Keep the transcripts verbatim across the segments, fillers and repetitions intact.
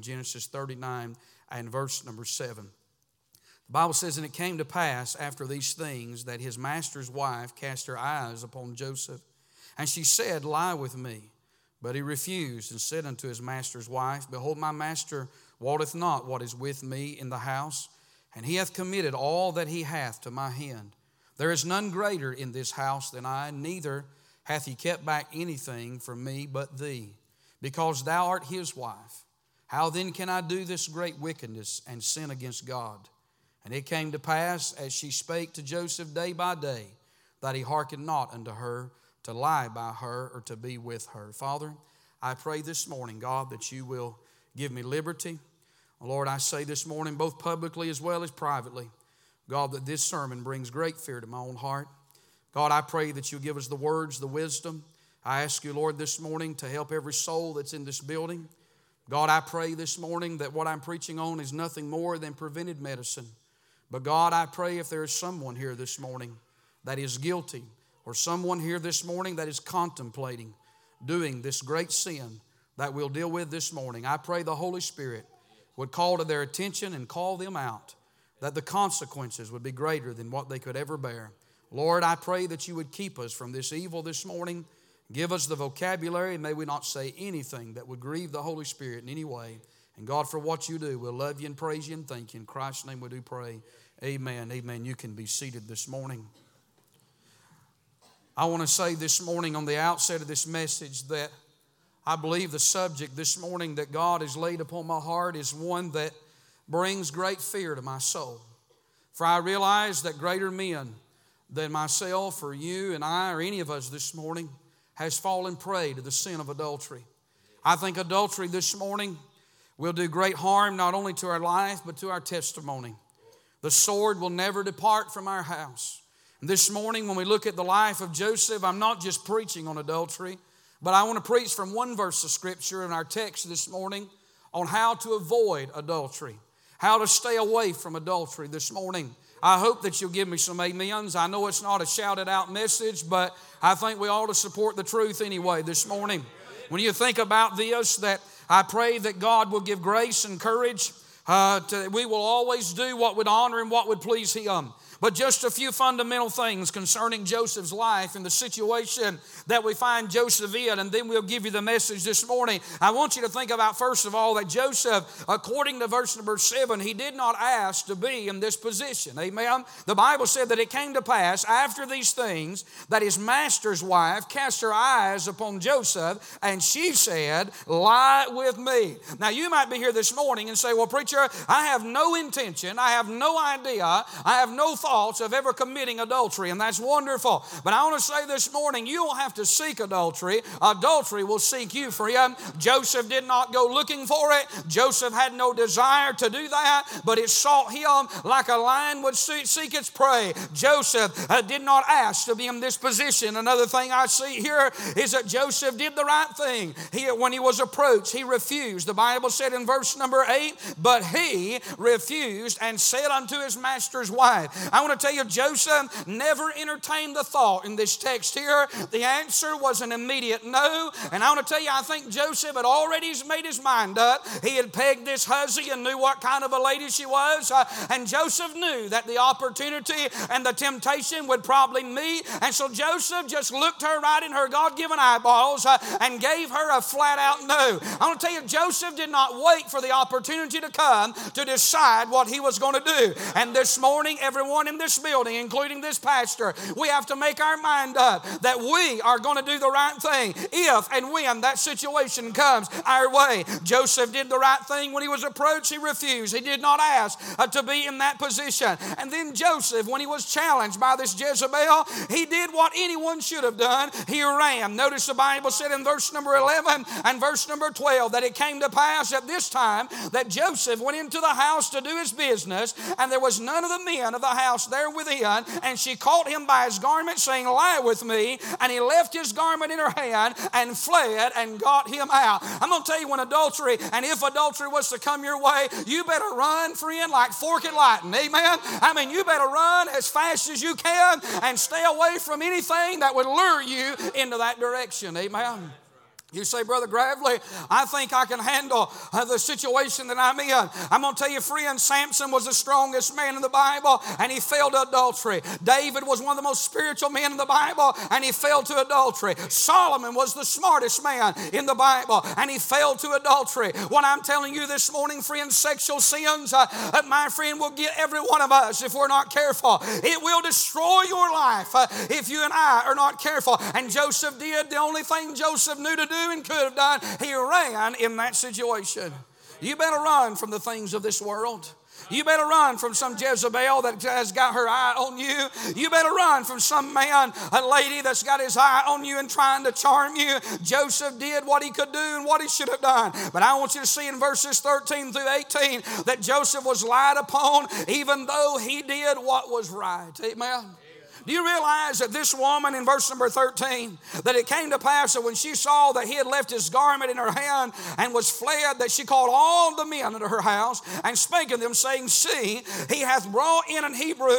in Genesis thirty-nine and verse number seven. The Bible says, and it came to pass after these things that his master's wife cast her eyes upon Joseph, and she said, lie with me. But he refused and said unto his master's wife, behold, my master wotteth not what is with me in the house, and he hath committed all that he hath to my hand. There is none greater in this house than I, neither hath he kept back anything from me but thee, because thou art his wife. How then can I do this great wickedness and sin against God? And it came to pass, as she spake to Joseph day by day, that he hearkened not unto her, to lie by her or to be with her. Father, I pray this morning, God, that you will give me liberty. Lord, I say this morning, both publicly as well as privately, God, that this sermon brings great fear to my own heart. God, I pray that you give us the words, the wisdom. I ask you, Lord, this morning to help every soul that's in this building. God, I pray this morning that what I'm preaching on is nothing more than preventive medicine. But God, I pray if there is someone here this morning that is guilty, or someone here this morning that is contemplating doing this great sin that we'll deal with this morning, I pray the Holy Spirit would call to their attention and call them out, that the consequences would be greater than what they could ever bear. Lord, I pray that you would keep us from this evil this morning. Give us the vocabulary, and may we not say anything that would grieve the Holy Spirit in any way. And God, for what you do, we'll love you and praise you and thank you. In Christ's name we do pray. Amen. Amen. You can be seated this morning. I want to say this morning on the outset of this message that I believe the subject this morning that God has laid upon my heart is one that brings great fear to my soul. For I realize that greater men than myself or you and I or any of us this morning has fallen prey to the sin of adultery. I think adultery this morning will do great harm not only to our life but to our testimony. The sword will never depart from our house. This morning when we look at the life of Joseph, I'm not just preaching on adultery, but I want to preach from one verse of Scripture in our text this morning on how to avoid adultery, how to stay away from adultery this morning. I hope that you'll give me some amens. I know it's not a shouted out message, but I think we ought to support the truth anyway this morning. When you think about this, that I pray that God will give grace and courage. Uh, to, we will always do what would honor and what would please Him. But just a few fundamental things concerning Joseph's life and the situation that we find Joseph in, and then we'll give you the message this morning. I want you to think about, first of all, that Joseph, according to verse number seven, he did not ask to be in this position. Amen? The Bible said that it came to pass after these things that his master's wife cast her eyes upon Joseph, and she said, lie with me. Now, you might be here this morning and say, well, preacher, I have no intention, I have no idea, I have no thought of ever committing adultery, and that's wonderful. But I want to say this morning, you don't have to seek adultery. Adultery will seek you, friend. Joseph did not go looking for it. Joseph had no desire to do that, but it sought him like a lion would seek its prey. Joseph uh, did not ask to be in this position. Another thing I see here is that Joseph did the right thing. He, when he was approached, he refused. The Bible said in verse number eight, but he refused and said unto his master's wife. I I want to tell you, Joseph never entertained the thought in this text here. The answer was an immediate no. And I want to tell you, I think Joseph had already made his mind up. He had pegged this hussy and knew what kind of a lady she was. Uh, and Joseph knew that the opportunity and the temptation would probably meet. And so Joseph just looked her right in her God-given eyeballs uh, and gave her a flat-out no. I want to tell you, Joseph did not wait for the opportunity to come to decide what he was going to do. And this morning, everyone in this building, including this pastor, we have to make our mind up that we are going to do the right thing if and when that situation comes our way. Joseph did the right thing when he was approached. He refused. He did not ask uh, to be in that position. And then Joseph, when he was challenged by this Jezebel, he did what anyone should have done. He ran. Notice the Bible said in verse number eleven and verse number twelve that it came to pass at this time that Joseph went into the house to do his business, and there was none of the men of the house there within, and she caught him by his garment, saying, lie with me. And he left his garment in her hand and fled and got him out. I'm going to tell you, when adultery, and if adultery was to come your way, you better run, friend, like fork and lightning. Amen? I mean, you better run as fast as you can and stay away from anything that would lure you into that direction. Amen? You say, Brother Gravely, I think I can handle uh, the situation that I'm in. I'm going to tell you, friend, Samson was the strongest man in the Bible, and he fell to adultery. David was one of the most spiritual men in the Bible, and he fell to adultery. Solomon was the smartest man in the Bible, and he fell to adultery. What I'm telling you this morning, friend, sexual sins, uh, uh, my friend, will get every one of us if we're not careful. It will destroy your life uh, if you and I are not careful. And Joseph did the only thing Joseph knew to do and could have done. He ran in that situation. You better run from the things of this world. You better run from some Jezebel that has got her eye on you. You better run from some man, a lady that's got his eye on you and trying to charm you. Joseph did what he could do and what he should have done. But I want you to see in verses thirteen through eighteen that Joseph was lied upon even though he did what was right. Amen. Do you realize that this woman in verse number thirteen, that it came to pass that when she saw that he had left his garment in her hand and was fled, that she called all the men into her house and spake unto them, saying, See, he hath brought in an Hebrew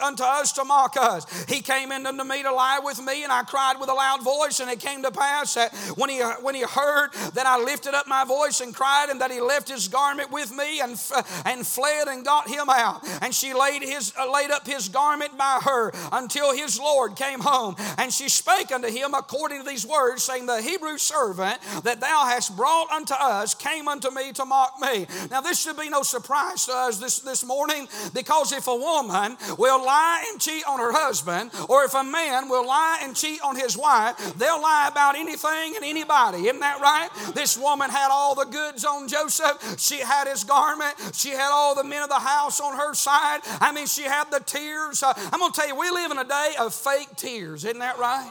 unto us to mock us. He came in unto me to lie with me, and I cried with a loud voice. And it came to pass that when he, when he heard that I lifted up my voice and cried, and that he left his garment with me and, and fled and got him out. And she laid, his, uh, laid up his garment by her until his Lord came home. And she spake unto him according to these words, saying, The Hebrew servant that thou hast brought unto us came unto me to mock me. Now this should be no surprise to us this, this morning, because if a woman will lie and cheat on her husband, or if a man will lie and cheat on his wife, they'll lie about anything and anybody. Isn't that right? This woman had all the goods on Joseph. She had his garment. She had all the men of the house on her side. I mean, she had the tears. I'm going to tell you, we live in a day of fake tears, isn't that right?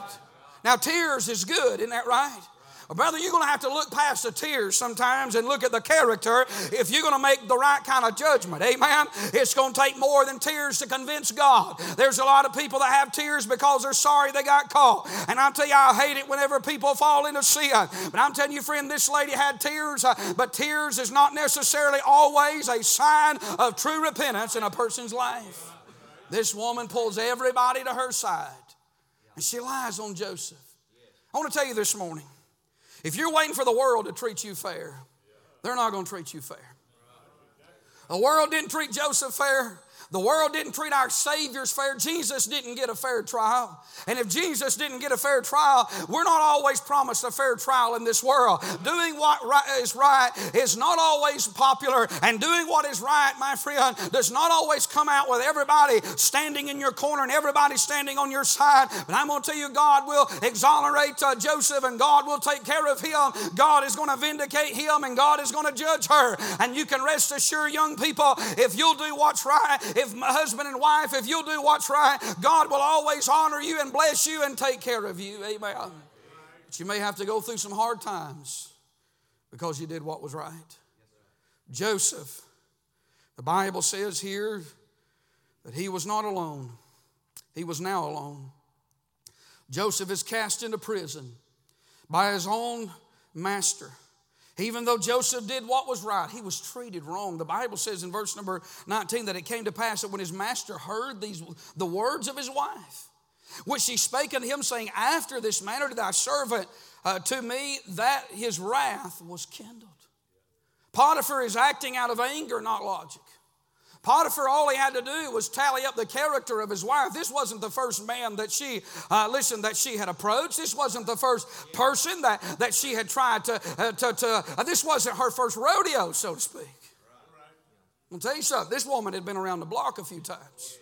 Now, tears is good, isn't that right? Well, brother, you're going to have to look past the tears sometimes and look at the character if you're going to make the right kind of judgment. Amen? It's going to take more than tears to convince God. There's a lot of people that have tears because they're sorry they got caught. And I'll tell you, I hate it whenever people fall into sin. But I'm telling you, friend, this lady had tears. But tears is not necessarily always a sign of true repentance in a person's life. This woman pulls everybody to her side, and she lies on Joseph. I want to tell you this morning, if you're waiting for the world to treat you fair, they're not going to treat you fair. The world didn't treat Joseph fair. The world didn't treat our Saviors fair. Jesus didn't get a fair trial. And if Jesus didn't get a fair trial, we're not always promised a fair trial in this world. Doing what is right is not always popular. And doing what is right, my friend, does not always come out with everybody standing in your corner and everybody standing on your side. But I'm going to tell you, God will exonerate uh, Joseph, and God will take care of him. God is going to vindicate him, and God is going to judge her. And you can rest assured, young people, if you'll do what's right, if my husband and wife, if you'll do what's right, God will always honor you and bless you and take care of you. Amen. But you may have to go through some hard times because you did what was right. Joseph, the Bible says here that he was not alone. He was now alone. Joseph is cast into prison by his own master. Even though Joseph did what was right, he was treated wrong. The Bible says in verse number nineteen that it came to pass that when his master heard these the words of his wife, which she spake unto him, saying, After this manner did thy servant uh, to me, that his wrath was kindled. Potiphar is acting out of anger, not logic. Potiphar, all he had to do was tally up the character of his wife. This wasn't the first man that she, uh, listen, that she had approached. This wasn't the first person that, that she had tried to, uh, to, to uh, this wasn't her first rodeo, so to speak. I'll tell you something, this woman had been around the block a few times.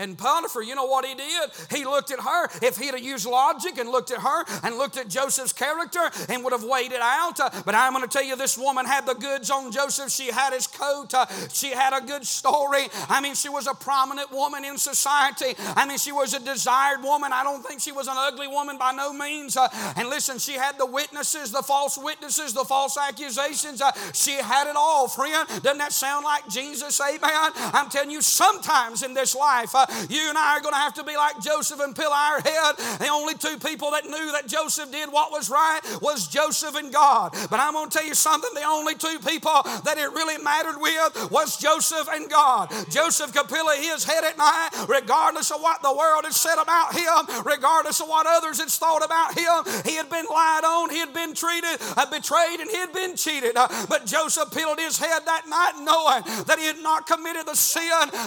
And Potiphar, you know what he did? He looked at her. If he'd have used logic and looked at her and looked at Joseph's character and would have weighed it out. Uh, but I'm going to tell you, this woman had the goods on Joseph. She had his coat. Uh, she had a good story. I mean, she was a prominent woman in society. I mean, she was a desired woman. I don't think she was an ugly woman by no means. Uh, and listen, she had the witnesses, the false witnesses, the false accusations. Uh, she had it all, friend. Doesn't that sound like Jesus? Amen. I'm telling you, sometimes in this life, uh, You and I are going to have to be like Joseph and pillow our head. The only two people that knew that Joseph did what was right was Joseph and God. But I'm going to tell you something. The only two people that it really mattered with was Joseph and God. Joseph could pillow his head at night regardless of what the world had said about him, regardless of what others had thought about him. He had been lied on, he had been treated, uh, betrayed, and he had been cheated. Uh, but Joseph pillowed his head that night knowing that he had not committed the sin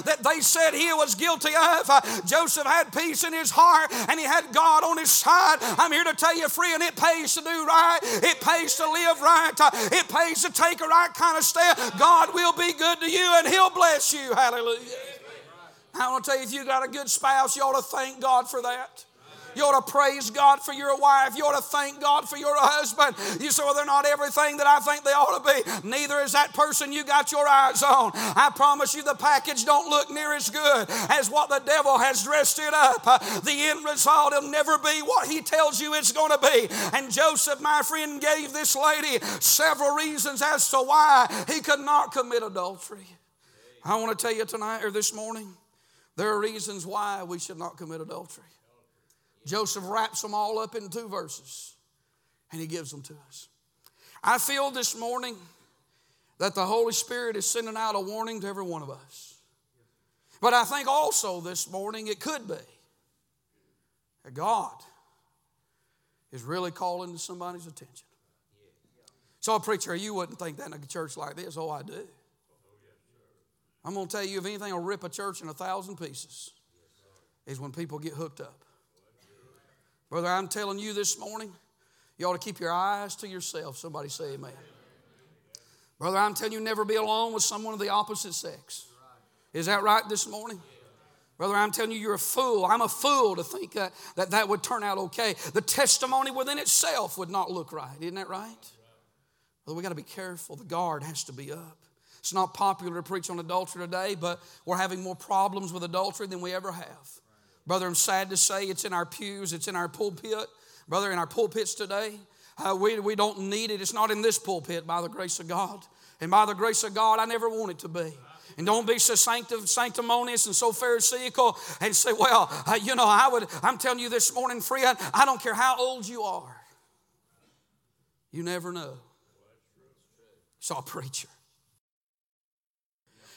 that they said he was guilty of. Uh, Joseph had peace in his heart and he had God on his side. I'm here to tell you, friend, it pays to do right. It pays to live right. Uh, it pays to take a right kind of step. God will be good to you and he'll bless you. Hallelujah. I want to tell you, if you got a good spouse, you ought to thank God for that. You ought to praise God for your wife. You ought to thank God for your husband. You say, well, they're not everything that I think they ought to be. Neither is that person you got your eyes on. I promise you the package don't look near as good as what the devil has dressed it up. The end result will never be what he tells you it's going to be. And Joseph, my friend, gave this lady several reasons as to why he could not commit adultery. I want to tell you tonight or this morning, there are reasons why we should not commit adultery. Joseph wraps them all up in two verses, and he gives them to us. I feel this morning that the Holy Spirit is sending out a warning to every one of us. But I think also this morning it could be that God is really calling to somebody's attention. So, preacher, you wouldn't think that in a church like this. Oh, I do. I'm going to tell you, if anything will rip a church in a thousand pieces, is when people get hooked up. Brother, I'm telling you this morning, you ought to keep your eyes to yourself. Somebody say amen. Brother, I'm telling you, never be alone with someone of the opposite sex. Is that right this morning? Brother, I'm telling you, you're a fool. I'm a fool to think that that, that would turn out okay. The testimony within itself would not look right. Isn't that right? Brother, we got to be careful. The guard has to be up. It's not popular to preach on adultery today, but we're having more problems with adultery than we ever have. Brother, I'm sad to say it's in our pews, it's in our pulpit. Brother, in our pulpits today, uh, we, we don't need it. It's not in this pulpit by the grace of God. And by the grace of God, I never want it to be. And don't be so sancti- sanctimonious and so pharisaical and say, well, uh, you know, I would, I'm telling you this morning, friend, I don't care how old you are. You never know. Saw a preacher.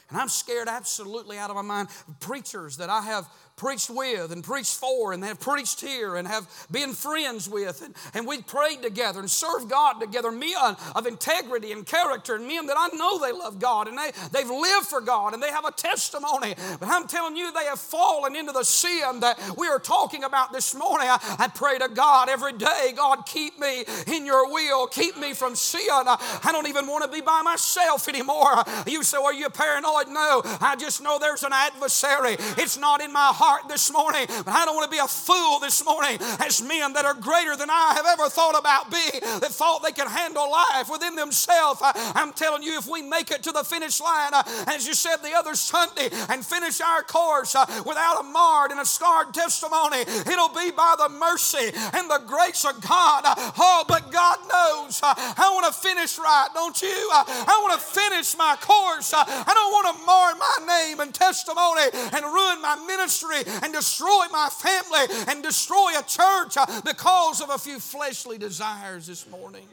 And I'm scared absolutely out of my mind. Preachers that I have preached with and preached for and have preached here and have been friends with and, and we've prayed together and served God together, men of integrity and character and men that I know they love God and they, they've lived for God and they have a testimony. But I'm telling you, they have fallen into the sin that we are talking about this morning. I, I pray to God every day, God, keep me in your will. Keep me from sin. I, I don't even want to be by myself anymore. You say, well, are you paranoid? No, I just know there's an adversary. It's not in my heart this morning, but I don't want to be a fool this morning as men that are greater than I have ever thought about being, that thought they could handle life within themselves. I, I'm telling you, if we make it to the finish line, uh, as you said the other Sunday, and finish our course uh, without a marred and a scarred testimony, it'll be by the mercy and the grace of God. Oh, but God knows uh, I want to finish right, don't you? Uh, I want to finish my course. Uh, I don't want to mar my name and testimony and ruin my ministry and destroy my family and destroy a church because of a few fleshly desires this morning.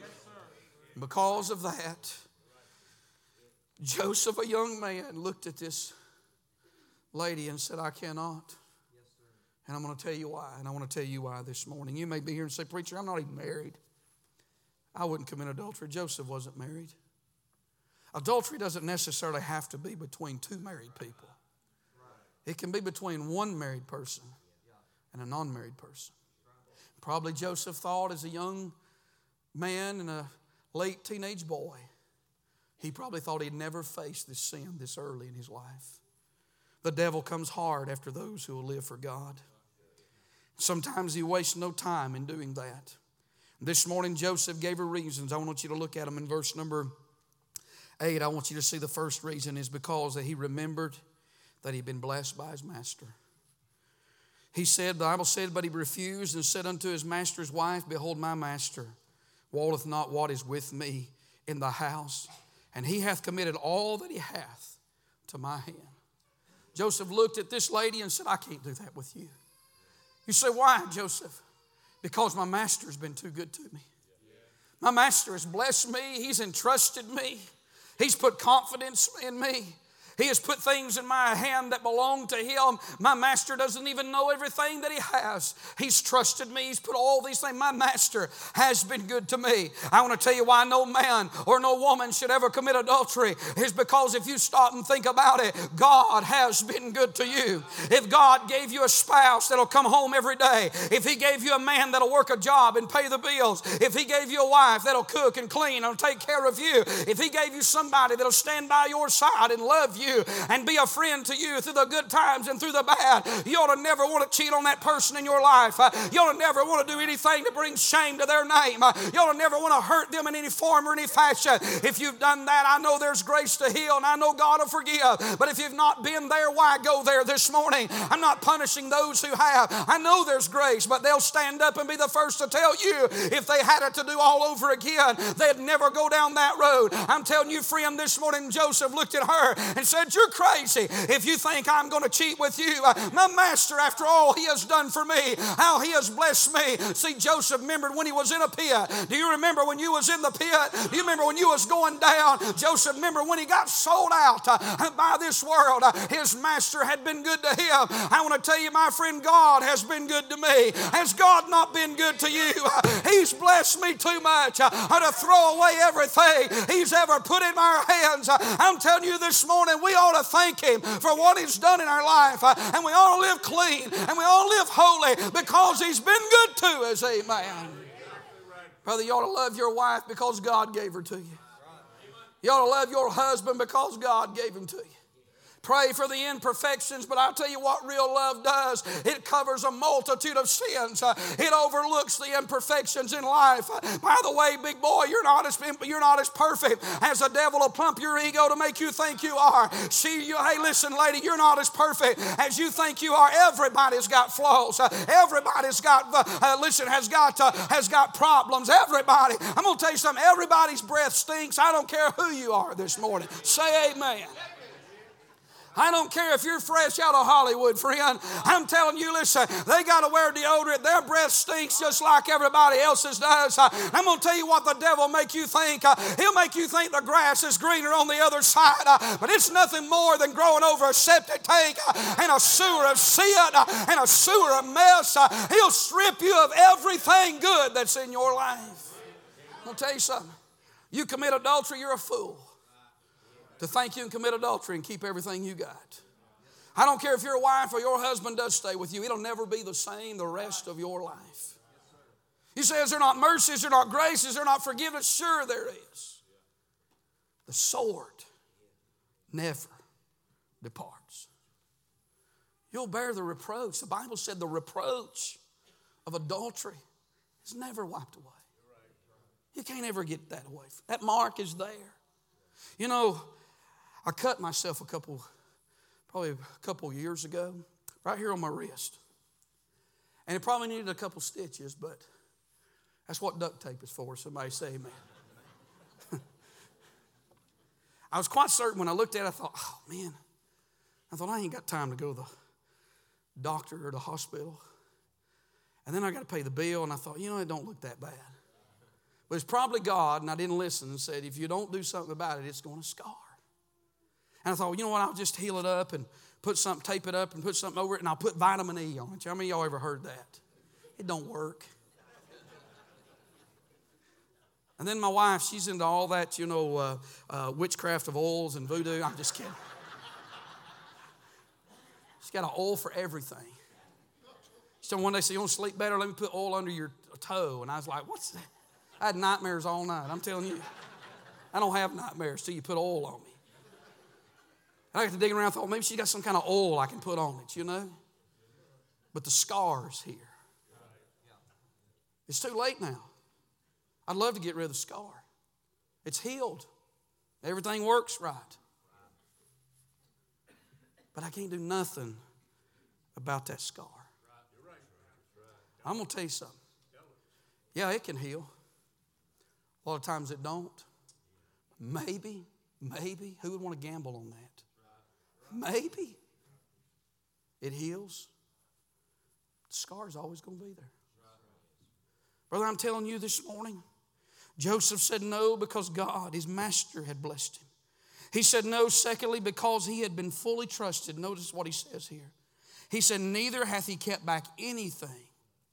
Because of that, Joseph, a young man, looked at this lady and said, I cannot. And I'm going to tell you why. And I want to tell you why this morning. You may be here and say, preacher, I'm not even married. I wouldn't commit adultery. Joseph wasn't married. Adultery doesn't necessarily have to be between two married people. It can be between one married person and a non-married person. Probably Joseph thought as a young man and a late teenage boy, he probably thought he'd never face this sin this early in his life. The devil comes hard after those who will live for God. Sometimes he wastes no time in doing that. This morning Joseph gave her reasons. I want you to look at them in verse number eight. I want you to see the first reason is because that he remembered that he'd been blessed by his master. He said, the Bible said, but he refused and said unto his master's wife, behold, my master wotteth not what is with me in the house, and he hath committed all that he hath to my hand. Joseph looked at this lady and said, I can't do that with you. You say, why, Joseph? Because my master's been too good to me. My master has blessed me. He's entrusted me. He's put confidence in me. He has put things in my hand that belong to him. My master doesn't even know everything that he has. He's trusted me. He's put all these things. My master has been good to me. I want to tell you why no man or no woman should ever commit adultery is because if you stop and think about it, God has been good to you. If God gave you a spouse that'll come home every day, if he gave you a man that'll work a job and pay the bills, if he gave you a wife that'll cook and clean and take care of you, if he gave you somebody that'll stand by your side and love you, you and be a friend to you through the good times and through the bad. You ought to never want to cheat on that person in your life. You ought to never want to do anything to bring shame to their name. You ought to never want to hurt them in any form or any fashion. If you've done that, I know there's grace to heal and I know God will forgive. But if you've not been there, why go there this morning? I'm not punishing those who have. I know there's grace, but they'll stand up and be the first to tell you if they had it to do all over again, they'd never go down that road. I'm telling you, friend, this morning Joseph looked at her and said, said, you're crazy if you think I'm going to cheat with you. My master, after all he has done for me, how he has blessed me. See, Joseph remembered when he was in a pit. Do you remember when you was in the pit? Do you remember when you was going down? Joseph remembered when he got sold out by this world. His master had been good to him. I want to tell you, my friend, God has been good to me. Has God not been good to you? He's blessed me too much to throw away everything he's ever put in our hands. I'm telling you this morning, we ought to thank him for what he's done in our life. And we ought to live clean. And we ought to live holy because he's been good to us. Amen. Brother, you ought to love your wife because God gave her to you. You ought to love your husband because God gave him to you. Pray for the imperfections, but I'll tell you what real love does. It covers a multitude of sins. It overlooks the imperfections in life. By the way, big boy, you're not as, you're not as perfect as the devil will pump your ego to make you think you are. See, you, hey, listen, lady, you're not as perfect as you think you are. Everybody's got flaws. Everybody's got, uh, listen, has got, uh, has got problems. Everybody. I'm going to tell you something. Everybody's breath stinks. I don't care who you are this morning. Say amen. I don't care if you're fresh out of Hollywood, friend. I'm telling you, listen, they got to wear deodorant. Their breath stinks just like everybody else's does. I'm going to tell you what the devil will make you think. He'll make you think the grass is greener on the other side, but it's nothing more than growing over a septic tank and a sewer of sin and a sewer of mess. He'll strip you of everything good that's in your life. I'm going to tell you something. You commit adultery, you're a fool to think you can commit adultery and keep everything you got. I don't care if your wife or your husband does stay with you. It'll never be the same the rest of your life. You say, is there not mercy? Is there not grace? Is there not forgiveness? Sure there is. The sword never departs. You'll bear the reproach. The Bible said the reproach of adultery is never wiped away. You can't ever get that away. That mark is there. You know, I cut myself a couple, probably a couple years ago, right here on my wrist. And it probably needed a couple stitches, but that's what duct tape is for. Somebody say amen. I was quite certain when I looked at it, I thought, oh man, I thought I ain't got time to go to the doctor or the hospital. And then I got to pay the bill, and I thought, you know, it don't look that bad. But it's probably God, and I didn't listen and said, if you don't do something about it, it's going to scar. And I thought, well, you know what, I'll just heal it up and put something, tape it up and put something over it, and I'll put vitamin E on it. How many of y'all ever heard that? It don't work. And then my wife, she's into all that, you know, uh, uh, witchcraft of oils and voodoo. I'm just kidding. She's got an oil for everything. So one day she said, you want to sleep better? Let me put oil under your toe. And I was like, what's that? I had nightmares all night. I'm telling you, I don't have nightmares till you put oil on me. And I got to digging around and thought, maybe she's got some kind of oil I can put on it, you know? But the scar's here. It's too late now. I'd love to get rid of the scar. It's healed. Everything works right. But I can't do nothing about that scar. I'm going to tell you something. Yeah, it can heal. A lot of times it don't. Maybe, maybe. Who would want to gamble on that? Maybe. it heals, the scar's always going to be there. Brother, I'm telling you this morning, Joseph said no because God, his master, had blessed him. He said no, secondly, because he had been fully trusted. Notice what he says here. He said, neither hath he kept back anything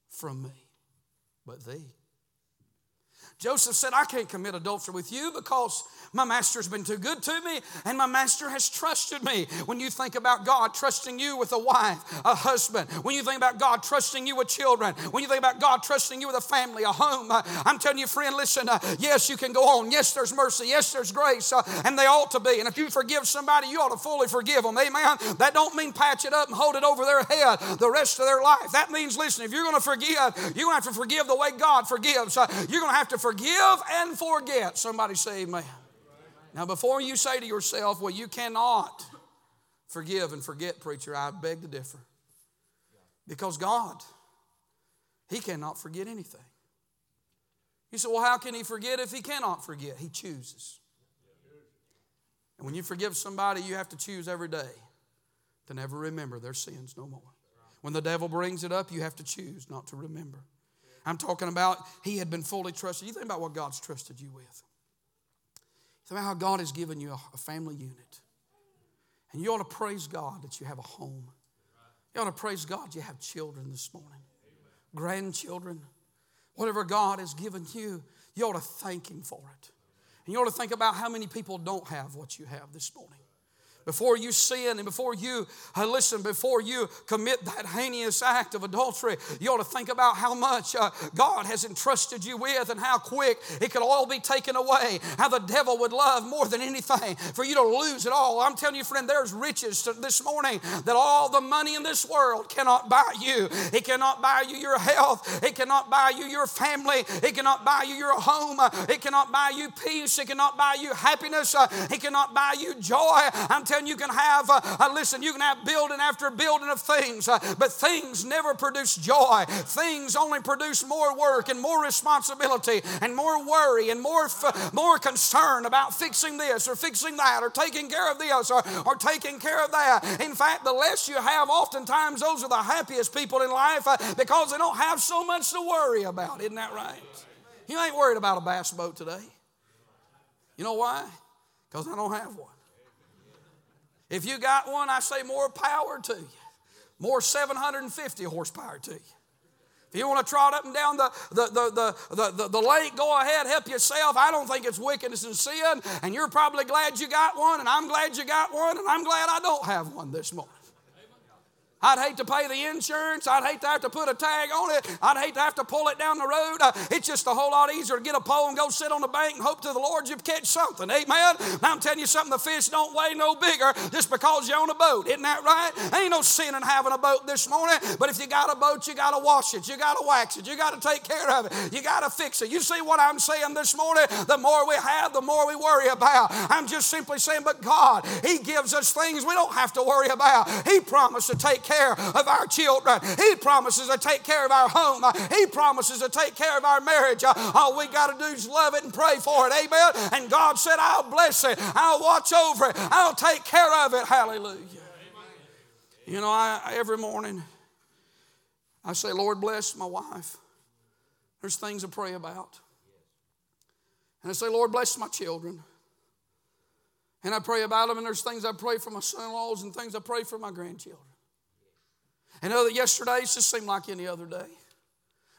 from me but thee. Joseph said, I can't commit adultery with you because my master's been too good to me and my master has trusted me. When you think about God trusting you with a wife, a husband, when you think about God trusting you with children, when you think about God trusting you with a family, a home, uh, I'm telling you, friend, listen, uh, yes, you can go on. Yes, there's mercy. Yes, there's grace, uh, and they ought to be. And if you forgive somebody, you ought to fully forgive them, amen? That don't mean patch it up and hold it over their head the rest of their life. That means, listen, if you're going to forgive, you're going to have to forgive the way God forgives. Uh, you're going to have to forgive. Forgive and forget. Somebody say amen. Now before you say to yourself, well, you cannot forgive and forget, preacher, I beg to differ. Because God, he cannot forget anything. You say, well, how can he forget if he cannot forget? He chooses. And when you forgive somebody, you have to choose every day to never remember their sins no more. When the devil brings it up, you have to choose not to remember. I'm talking about he had been fully trusted. You think about what God's trusted you with. Think about how God has given you a family unit. And you ought to praise God that you have a home. You ought to praise God you have children this morning. Grandchildren. Whatever God has given you, you ought to thank him for it. And you ought to think about how many people don't have what you have this morning. Before you sin and before you, uh, listen, before you commit that heinous act of adultery, you ought to think about how much uh, God has entrusted you with and how quick it could all be taken away, how the devil would love more than anything for you to lose it all. I'm telling you, friend, there's riches to, this morning that all the money in this world cannot buy you. It cannot buy you your health. It cannot buy you your family. It cannot buy you your home. It cannot buy you peace. It cannot buy you happiness. Uh, it cannot buy you joy. I'm telling you can have, uh, uh, listen, you can have building after building of things, uh, but things never produce joy. Things only produce more work and more responsibility and more worry and more f- more concern about fixing this or fixing that or taking care of this or, or taking care of that. In fact, the less you have, oftentimes those are the happiest people in life uh, because they don't have so much to worry about. Isn't that right? You ain't worried about a bass boat today. You know why? Because I don't have one. If you got one, I say more power to you. More seven hundred fifty horsepower to you. If you want to trot up and down the, the, the, the, the, the lake, go ahead, help yourself. I don't think it's wickedness and sin. And you're probably glad you got one, and I'm glad you got one, and I'm glad I don't have one this morning. I'd hate to pay the insurance. I'd hate to have to put a tag on it. I'd hate to have to pull it down the road. Uh, it's just a whole lot easier to get a pole and go sit on the bank and hope to the Lord you catch something. Amen? Now I'm telling you something, the fish don't weigh no bigger just because you're on a boat. Isn't that right? There ain't no sin in having a boat this morning, but if you got a boat, you got to wash it. You got to wax it. You got to take care of it. You got to fix it. You see what I'm saying this morning? The more we have, the more we worry about. I'm just simply saying, but God, he gives us things we don't have to worry about. He promised to take care care of our children. He promises to take care of our home. He promises to take care of our marriage. All we got to do is love it and pray for it. Amen? And God said, I'll bless it. I'll watch over it. I'll take care of it. Hallelujah. Amen. You know, I, every morning I say, Lord, bless my wife. There's things to pray about. And I say, Lord, bless my children. And I pray about them, and there's things I pray for my son-in-laws and things I pray for my grandchildren. And other, yesterday just seemed like any other day.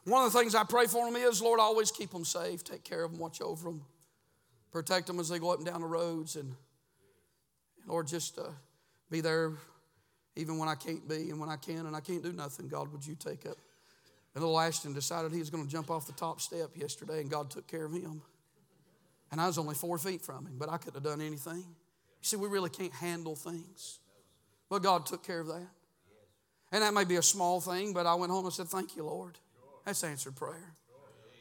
One of the things I pray for them is, Lord, always keep them safe, take care of them, watch over them, protect them as they go up and down the roads, and, and Lord, just uh, be there even when I can't be and when I can and I can't do nothing. God, would you take up? And little Ashton decided he was going to jump off the top step yesterday, and God took care of him. And I was only four feet from him, but I couldn't have done anything. You see, we really can't handle things, but God took care of that. And that may be a small thing, but I went home and said, thank you, Lord. That's answered prayer.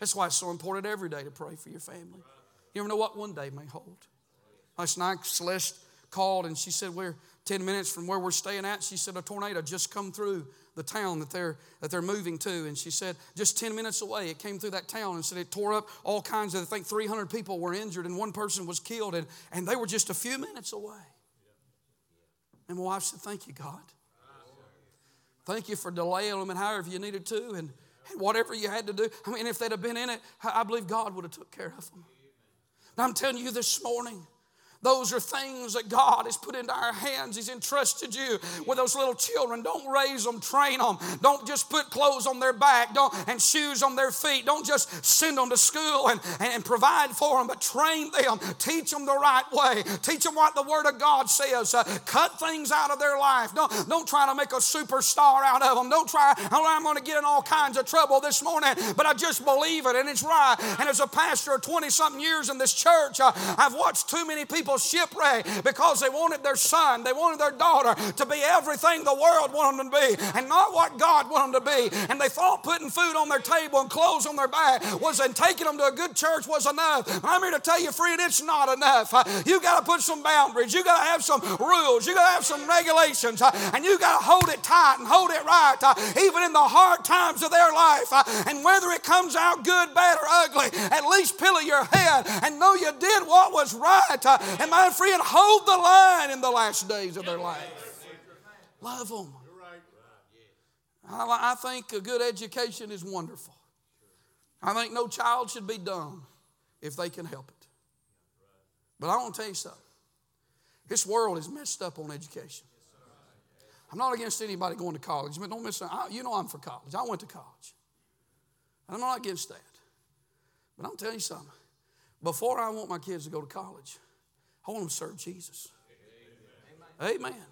That's why it's so important every day to pray for your family. You never know what one day may hold. Last night, Celeste called and she said, we're ten minutes from where we're staying at. She said, a tornado just come through the town that they're that they're moving to. And she said, just ten minutes away, it came through that town and said it tore up all kinds of, I think three hundred people were injured and one person was killed. And, and they were just a few minutes away. And my wife said, thank you, God. Thank you for delaying them and however you needed to and, and whatever you had to do. I mean, if they'd have been in it, I believe God would have took care of them. But I'm telling you this morning, those are things that God has put into our hands. He's entrusted you with those little children. Don't raise them, train them. Don't just put clothes on their back don't, and shoes on their feet. Don't just send them to school and, and provide for them, but train them. Teach them the right way. Teach them what the Word of God says. Uh, cut things out of their life. Don't, don't try to make a superstar out of them. Don't try, oh, I'm going to get in all kinds of trouble this morning, but I just believe it and it's right. And as a pastor of twenty-something years in this church, uh, I've watched too many people shipwrecked because they wanted their son, they wanted their daughter to be everything the world wanted them to be and not what God wanted them to be. And they thought putting food on their table and clothes on their back was and taking them to a good church was enough. And I'm here to tell you, friend, it's not enough. You got to put some boundaries. You got to have some rules. You got to have some regulations. And you got to hold it tight and hold it right, even in the hard times of their life. And whether it comes out good, bad, or ugly, at least pillow your head and know you did what was right. And my friend, hold the line in the last days of their life. Love them. I think a good education is wonderful. I think no child should be dumb if they can help it. But I want to tell you something. This world is messed up on education. I'm not against anybody going to college, but don't miss. You know I'm for college. I went to college. I'm not against that. But I'm telling you something. Before I want my kids to go to college, I want them to serve Jesus. Amen. Amen. Amen.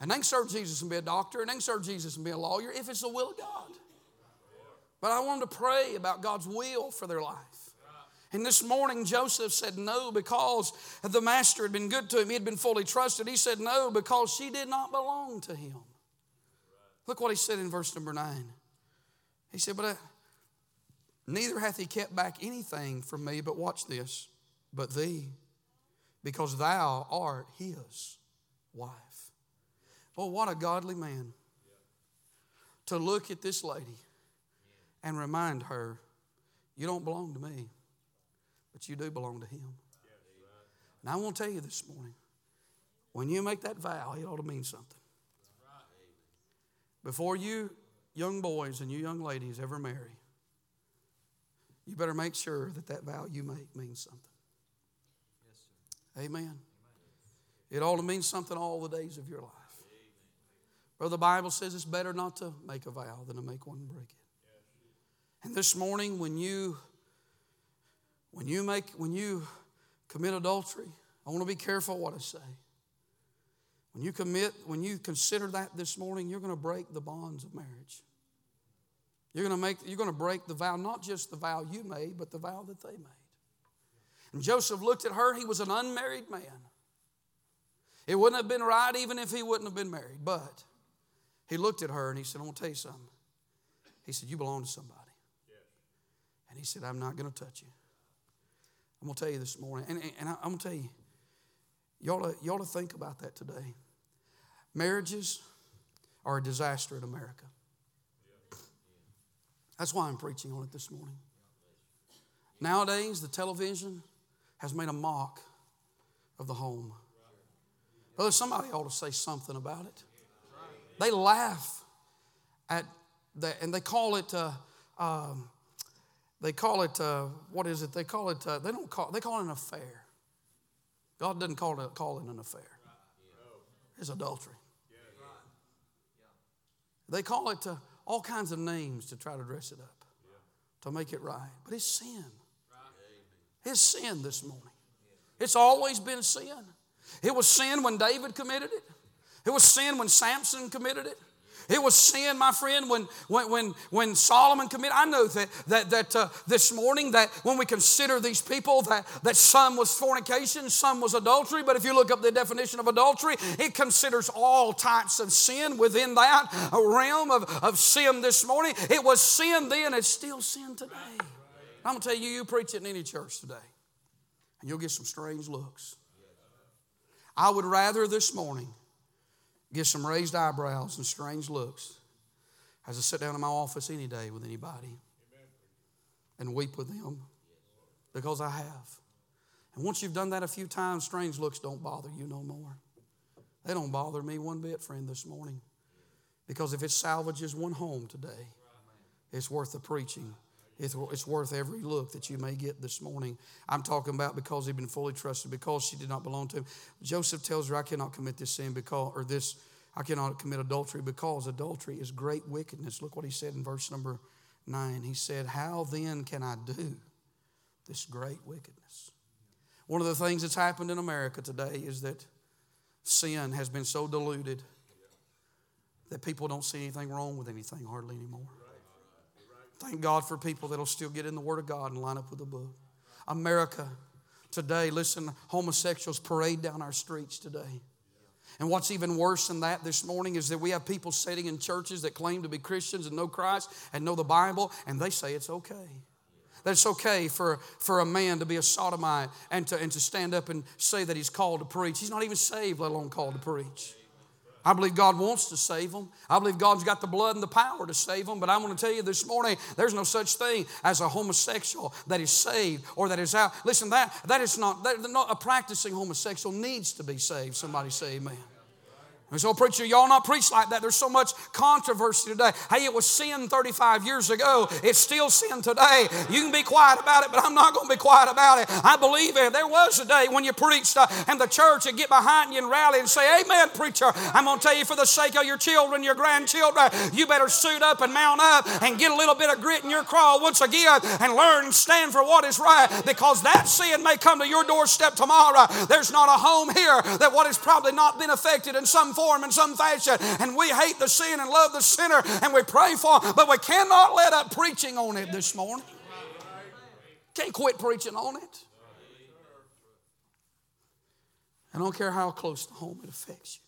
And they can serve Jesus and be a doctor, and they can serve Jesus and be a lawyer if it's the will of God. But I want them to pray about God's will for their life. And this morning, Joseph said no because the master had been good to him. He had been fully trusted. He said no because she did not belong to him. Look what he said in verse number nine. He said, but I, neither hath he kept back anything from me, but watch this, but thee. Because thou art his wife. Oh, what a godly man to look at this lady and remind her, you don't belong to me, but you do belong to him. And I want to tell you this morning, when you make that vow, it ought to mean something. Before you young boys and you young ladies ever marry, you better make sure that that vow you make means something. Amen. It ought to mean something all the days of your life. Brother, the Bible says it's better not to make a vow than to make one and break it. And this morning, when you when you make when you commit adultery, I want to be careful what I say. When you commit, when you consider that this morning, you're going to break the bonds of marriage. You're going to make you're going to break the vow, not just the vow you made, but the vow that they made. And Joseph looked at her. He was an unmarried man. It wouldn't have been right even if he wouldn't have been married. But he looked at her and he said, I want to tell you something. He said, you belong to somebody. And he said, I'm not going to touch you. I'm going to tell you this morning. And, and, and I, I'm going to tell you, you ought to, you ought to think about that today. Marriages are a disaster in America. That's why I'm preaching on it this morning. Nowadays, the television has made a mock of the home. Brother, somebody ought to say something about it. They laugh at that, and they call it. Uh, um, they call it. Uh, what is it? They call it. Uh, they don't call. They call it an affair. God doesn't call it call it an affair. It's adultery. They call it uh, all kinds of names to try to dress it up, to make it right. But it's sin. It's sin this morning. It's always been sin. It was sin when David committed it. It was sin when Samson committed it. It was sin, my friend, when when when, when Solomon committed. I know that that that uh, this morning that when we consider these people, that, that some was fornication, some was adultery. But if you look up the definition of adultery, it considers all types of sin within that realm of, of sin this morning. It was sin then. It's still sin today. I'm going to tell you, you preach it in any church today, and you'll get some strange looks. I would rather this morning get some raised eyebrows and strange looks as I sit down in my office any day with anybody and weep with them, because I have. And once you've done that a few times, strange looks don't bother you no more. They don't bother me one bit, friend, this morning. Because if it salvages one home today, it's worth the preaching. It's worth every look that you may get this morning. I'm talking about because he'd been fully trusted, because she did not belong to him. Joseph tells her, I cannot commit this sin because, or this, I cannot commit adultery because adultery is great wickedness. Look what he said in verse number nine. He said, how then can I do this great wickedness? One of the things that's happened in America today is that sin has been so diluted that people don't see anything wrong with anything hardly anymore. Thank God for people that'll still get in the Word of God and line up with the book. America today, listen, homosexuals parade down our streets today. And what's even worse than that this morning is that we have people sitting in churches that claim to be Christians and know Christ and know the Bible, and they say it's okay. That it's okay for, for a man to be a sodomite and to, and to stand up and say that he's called to preach. He's not even saved, let alone called to preach. I believe God wants to save them. I believe God's got the blood and the power to save them. But I'm going to tell you this morning, there's no such thing as a homosexual that is saved or that is out. Listen, that, that is not, that, not a practicing homosexual needs to be saved. Somebody say amen. And so, preacher, y'all not preach like that. There's so much controversy today. Hey, it was sin thirty-five years ago. It's still sin today. You can be quiet about it, but I'm not going to be quiet about it. I believe it. There was a day when you preached uh, and the church would get behind you and rally and say, amen, preacher. I'm going to tell you, for the sake of your children, your grandchildren, you better suit up and mount up and get a little bit of grit in your crawl once again and learn and stand for what is right, because that sin may come to your doorstep tomorrow. There's not a home here that what has probably not been affected in some form. Form in some fashion, and we hate the sin and love the sinner, and we pray for him, but we cannot let up preaching on it this morning. Can't quit preaching on it. I don't care how close to home it affects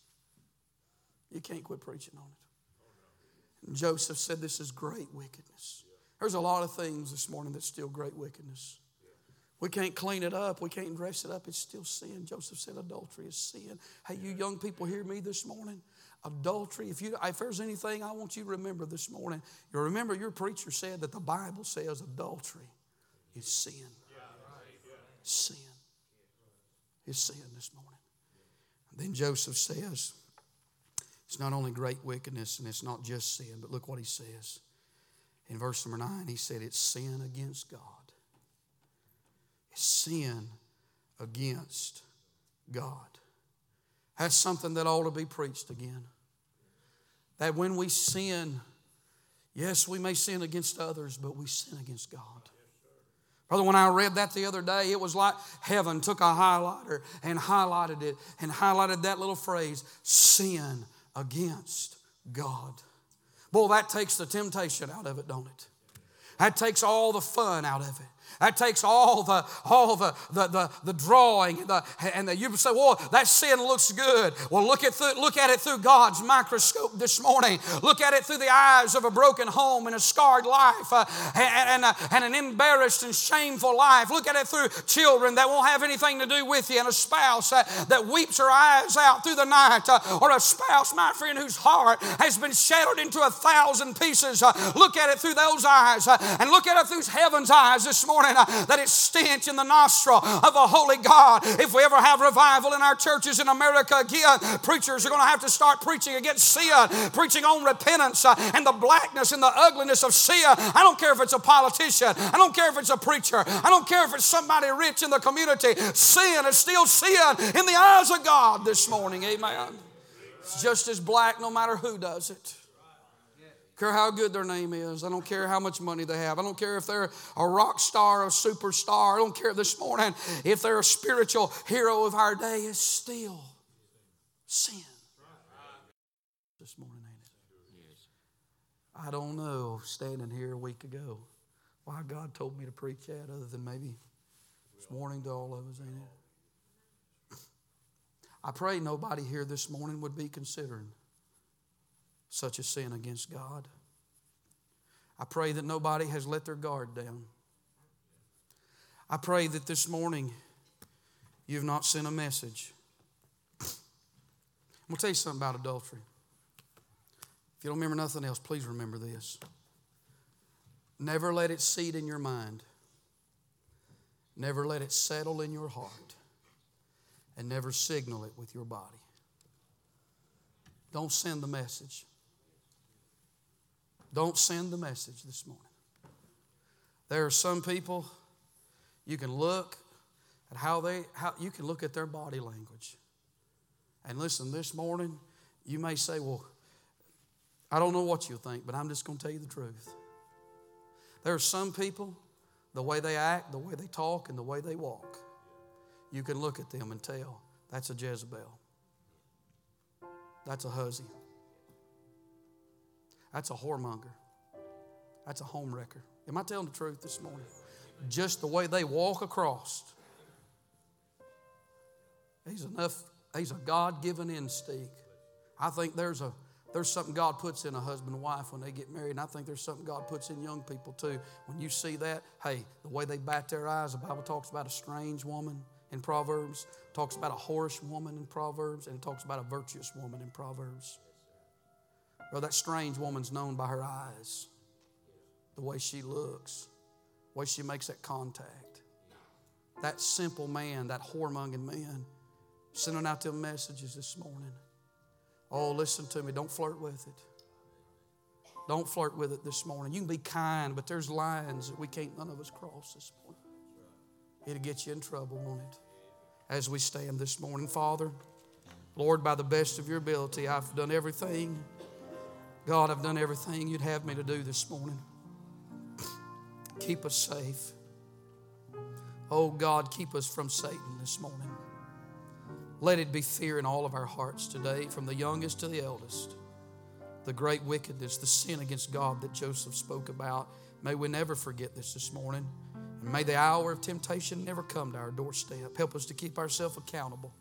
you. You can't quit preaching on it. And Joseph said, this is great wickedness. There's a lot of things this morning that's still great wickedness. We can't clean it up. We can't dress it up. It's still sin. Joseph said adultery is sin. Hey, you young people, hear me this morning. Adultery, if you, if there's anything I want you to remember this morning, you remember your preacher said that the Bible says adultery is sin. Sin. It's sin this morning. And then Joseph says, it's not only great wickedness and it's not just sin, but look what he says. In verse number nine, he said it's sin against God. Sin against God. That's something that ought to be preached again. That when we sin, yes, we may sin against others, but we sin against God. Brother, when I read that the other day, it was like heaven took a highlighter and highlighted it and highlighted that little phrase, sin against God. Boy, that takes the temptation out of it, don't it? That takes all the fun out of it. That takes all the all the the the, the drawing and the, and the, you say, "Well, that sin looks good." Well, look at through, look at it through God's microscope this morning. Look at it through the eyes of a broken home and a scarred life, uh, and and, uh, and an embarrassed and shameful life. Look at it through children that won't have anything to do with you, and a spouse that, that weeps her eyes out through the night, uh, or a spouse, my friend, whose heart has been shattered into a thousand pieces. Uh, look at it through those eyes, uh, and look at it through heaven's eyes this morning. That it's stench in the nostril of a holy God. If we ever have revival in our churches in America again, preachers are going to have to start preaching against sin, preaching on repentance and the blackness and the ugliness of sin. I don't care if it's a politician. I don't care if it's a preacher. I don't care if it's somebody rich in the community. Sin is still sin in the eyes of God this morning. Amen. It's just as black no matter who does it. I don't care how good their name is. I don't care how much money they have. I don't care if they're a rock star or a superstar. I don't care this morning if they're a spiritual hero of our day. It's still sin. This morning, ain't it? I don't know, standing here a week ago, why God told me to preach that other than maybe it's warning to all of us, ain't it? I pray nobody here this morning would be considering such a sin against God. I pray that nobody has let their guard down. I pray that this morning you've not sent a message. I'm going to tell you something about adultery. If you don't remember nothing else, please remember this. Never let it seed in your mind. Never let it settle in your heart. And never signal it with your body. Don't send the message. Don't send the message this morning. There are some people, you can look at how they, how you can look at their body language. And listen, this morning, you may say, well, I don't know what you'll think, but I'm just going to tell you the truth. There are some people, the way they act, the way they talk, and the way they walk, you can look at them and tell, that's a Jezebel. That's a hussy. That's a whoremonger. That's a homewrecker. Am I telling the truth this morning? Just the way they walk across. He's enough. He's a God-given instinct. I think there's a there's something God puts in a husband and wife when they get married, and I think there's something God puts in young people too. When you see that, hey, the way they bat their eyes, the Bible talks about a strange woman in Proverbs, talks about a whorish woman in Proverbs, and it talks about a virtuous woman in Proverbs. Well, that strange woman's known by her eyes, the way she looks, the way she makes that contact. That simple man, that whoremonging man, sending out them messages this morning. Oh, listen to me. Don't flirt with it. Don't flirt with it this morning. You can be kind, but there's lines that we can't, none of us cross this morning. It'll get you in trouble, won't it? As we stand this morning, Father, Lord, by the best of your ability, I've done everything. God, I've done everything you'd have me to do this morning. Keep us safe. Oh, God, keep us from Satan this morning. Let it be fear in all of our hearts today, from the youngest to the eldest. The great wickedness, the sin against God that Joseph spoke about. May we never forget this this morning. And may the hour of temptation never come to our doorstep. Help us to keep ourselves accountable.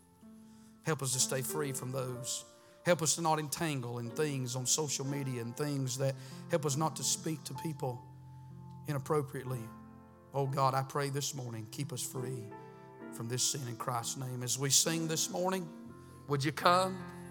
Help us to stay free from those. Help us to not entangle in things on social media and things that help us not to speak to people inappropriately. Oh, God, I pray this morning, keep us free from this sin in Christ's name. As we sing this morning, would you come?